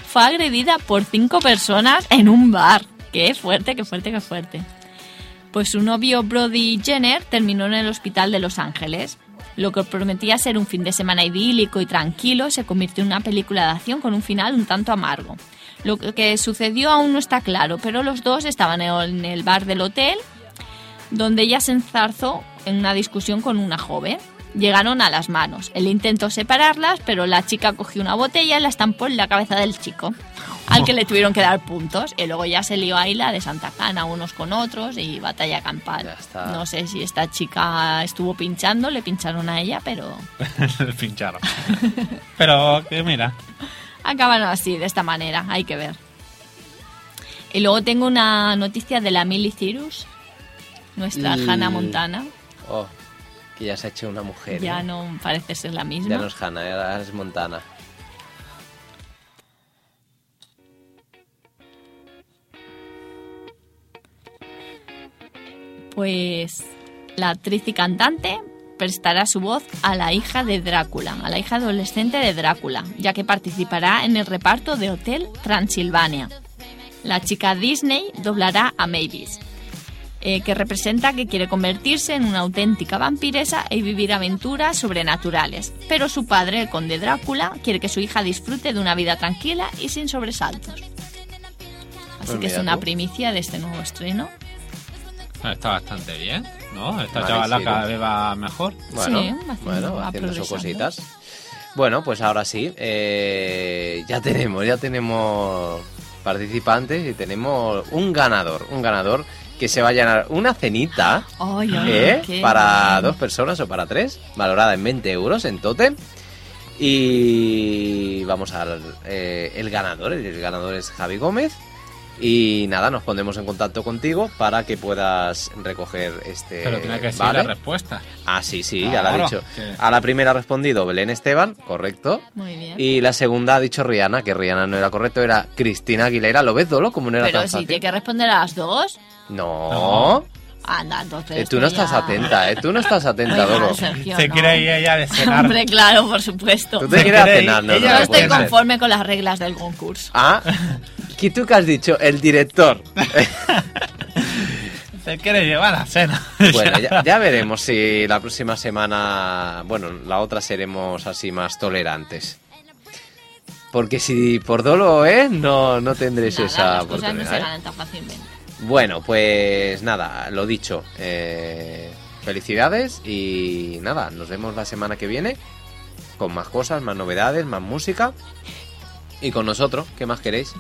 fue agredida por 5 personas en un bar. ¡Qué fuerte, qué fuerte, qué fuerte! Pues su novio Brody Jenner terminó en el hospital de Los Ángeles. Lo que prometía ser un fin de semana idílico y tranquilo se convirtió en una película de acción con un final un tanto amargo. Lo que sucedió aún no está claro, pero los dos estaban en el bar del hotel donde ella se enzarzó en una discusión con una joven. Llegaron a las manos. Él intentó separarlas, pero la chica cogió una botella y la estampó en la cabeza del chico, al que le tuvieron que dar puntos. Y luego ya se lió ahí la de Santa Cana, unos con otros, y batalla campal. No sé si esta chica estuvo pinchando, le pincharon a ella, pero... le pincharon. Pero que mira, acabaron así, de esta manera, hay que ver. Y luego tengo una noticia de la Miley Cyrus, nuestra Hannah Montana. Oh, que ya se ha hecho una mujer. Ya no parece ser la misma. Ya no es Hannah, ahora es Montana. Pues la actriz y cantante prestará su voz a la hija de Drácula, a la hija adolescente de Drácula, ya que participará en el reparto de Hotel Transilvania. La chica Disney doblará a Mavis, que representa que quiere convertirse en una auténtica vampiresa y vivir aventuras sobrenaturales. Pero su padre, el conde Drácula, quiere que su hija disfrute de una vida tranquila y sin sobresaltos. Así pues que es una primicia de este nuevo estreno. Está bastante bien, ¿no? Esta chavala cada vez va mejor. Bueno, sí, va haciendo sus cositas. Bueno, pues ahora sí, ya tenemos participantes y tenemos un ganador que se va a llenar una cenita para 2 personas o para 3, valorada en 20 euros en Totem. Y vamos al el ganador es Javi Gómez. Y nada, nos pondremos en contacto contigo para que puedas recoger este... Pero tiene que ser la respuesta. Ah, sí, claro, ya lo ha dicho. Sí. A la primera ha respondido Belén Esteban, correcto. Muy bien. Y la segunda ha dicho Rihanna, que Rihanna no era correcto, era Christina Aguilera. ¿Lo ves, Dolo? Como no era tan fácil. Pero si tiene que responder a las 2. No. Anda, entonces... Tú no estás atenta, ¿eh? Tú no estás atenta, Doro. Se quiere ir ella de cenar. Hombre, claro, por supuesto. Tú te quieres a cenar, ¿no? Yo estoy conforme con las reglas del concurso. Ah, ¿qué tú que has dicho? El director. Se quiere llevar a cena. Bueno, ya veremos si la próxima semana... Bueno, la otra seremos así más tolerantes. Porque si por dolo, ¿eh? No tendréis nada, esa oportunidad. Las cosas no se ganan tan fácilmente. Bueno, pues nada, lo dicho, felicidades y nada, nos vemos la semana que viene con más cosas, más novedades, más música y con nosotros, ¿qué más queréis?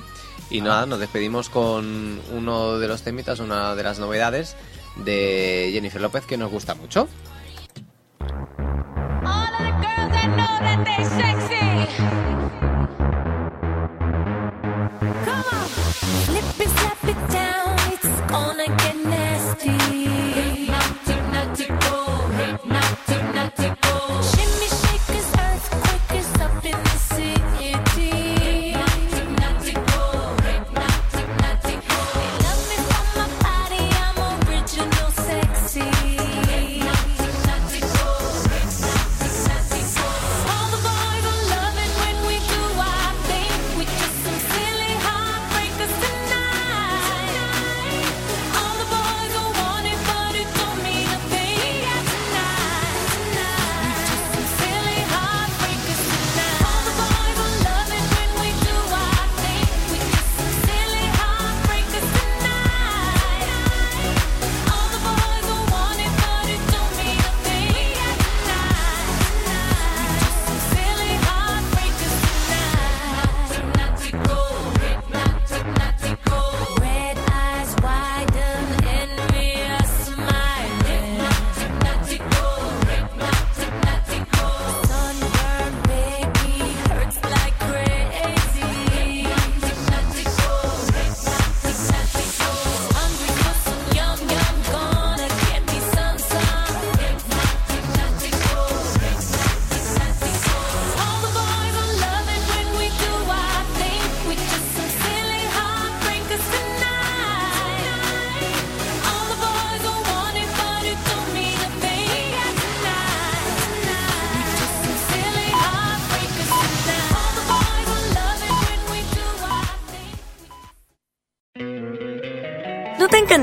Y nada, nos despedimos con uno de los temitas, una de las novedades de Jennifer López que nos gusta mucho. All the girls that know that they sexy. Come on, flip it, slap it down. Gonna get nasty. Hypnotic, hypnotical, hypnotic, hypnotical. Shimmy, shakers, earthquakers up in the city. Hypnotic, hypnotical, hypnotic, hypnotical. They love me for my body, I'm original, sexy. Hypnotic, hypnotical, hypnotic, hypnotical. All the boys are loving when we do our thing. We get some silly heartbreakers tonight. ¿Te